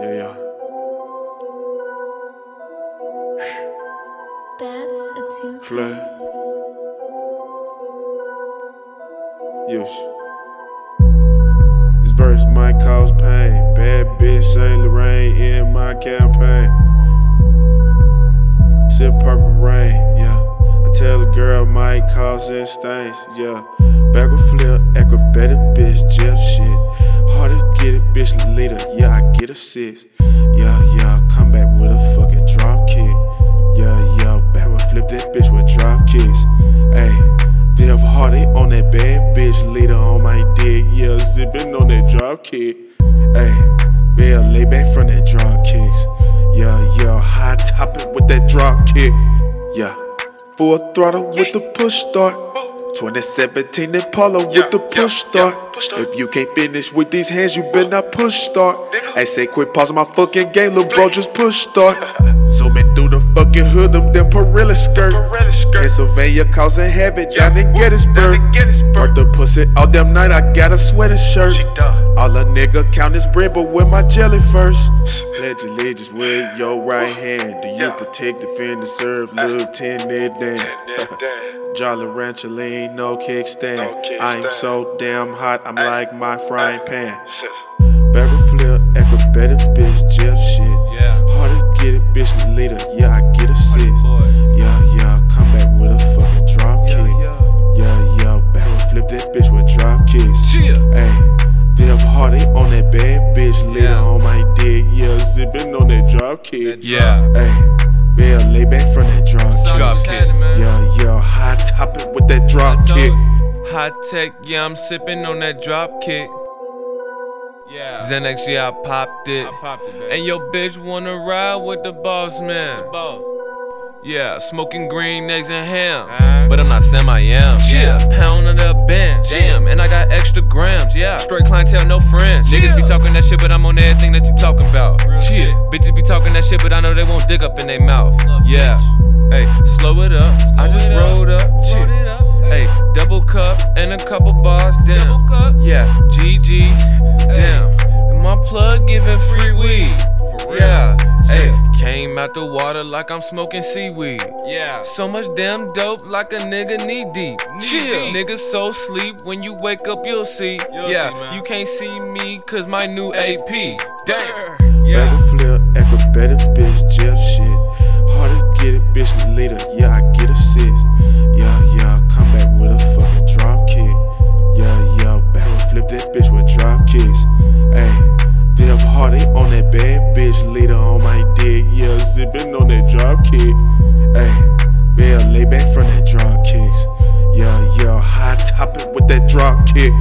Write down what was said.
Yeah. That's a two. Flash. Yes. This verse might cause pain. Bad bitch Saint Lorraine in my campaign. Sip purple rain. Yeah. I tell a girl might cause instincts. Yeah. Back a flip, acrobatic bitch, Jeff shit. Hardest get it, bitch, later. Yeah, I get a six. Yeah, come back with a fucking drop kick. Yeah, back with flip that bitch with drop kicks. Ayy, Jeff Hardy on that bad bitch, later on my dick. Yeah, zipping on that drop kick. Ayy, yeah, lay back from that drop kicks. Yeah, high top it with that drop kick. Yeah, full throttle with the push start. 2017 Impala with the push start. If you can't finish with these hands, you better not push start. I say quit pausing my fucking game, lil' bro, just push start. Zooming through the fucking hood, them Pirelli skirt. Pennsylvania causing havoc down in Gettysburg. Burnt the pussy all damn night, I got a sweater shirt. All a nigga count is bread, but with my jelly first. Pledge allegiance with your right hand. Do you protect, defend, and serve? Little 10 there, damn. Jolly Rancher lean, no kickstand. I am so damn hot, I'm like my frying pan. Barrel flip, acrobatic bitch, Jeff shit. Hardest get it, bitch, later. Yeah, I get a six. Yeah, come back with a fucking drop kick. Yeah, barrel flip that bitch with drop kicks. Ayy, Jeff Hardy on that bad bitch, later on my dick. Yeah, zipping on that drop kick. Yeah, ayy, yeah, lay back from that drop kick. Yeah, high top it with that drop kick. High tech, yeah, I'm sipping on that drop kick. Yeah. Xanax, yeah, I popped it, baby. And your bitch wanna ride with the boss man. The boss. Yeah, smoking green eggs and ham. But I'm not Sam, I am. Yeah, pound on the bench. Damn, and I got extra grams. Yeah, straight clientele, no friends. Niggas be talking that shit, but I'm on everything that you talking about. Shit, bitches be talking that shit, but I know they won't dig up in their mouth. Yeah, hey, slow it up. I just rolled up. Hey, double cup and a couple bars down. Yeah, GGs down. And my plug giving free weed. Yeah, hey, came out the water like I'm smoking seaweed. Yeah, so much damn dope like a nigga knee deep. Chill, niggas so sleep when you wake up you'll see. Yeah, you can't see me 'cause my new AP. Damn. Yeah. Better flip, acrobatic bitch, Jeff shit. Hardest get it, bitch, later. Yeah, I get a six. Yeah, come back with a fucking drop kick. Yeah, barrel flip that bitch with drop kicks. Ayy, Jeff Hardy on that bad bitch, later on my dick. Yeah, zipping on that drop kick. Ayy, yeah, lay back from that drop kicks. Yeah, high top it with that drop kick.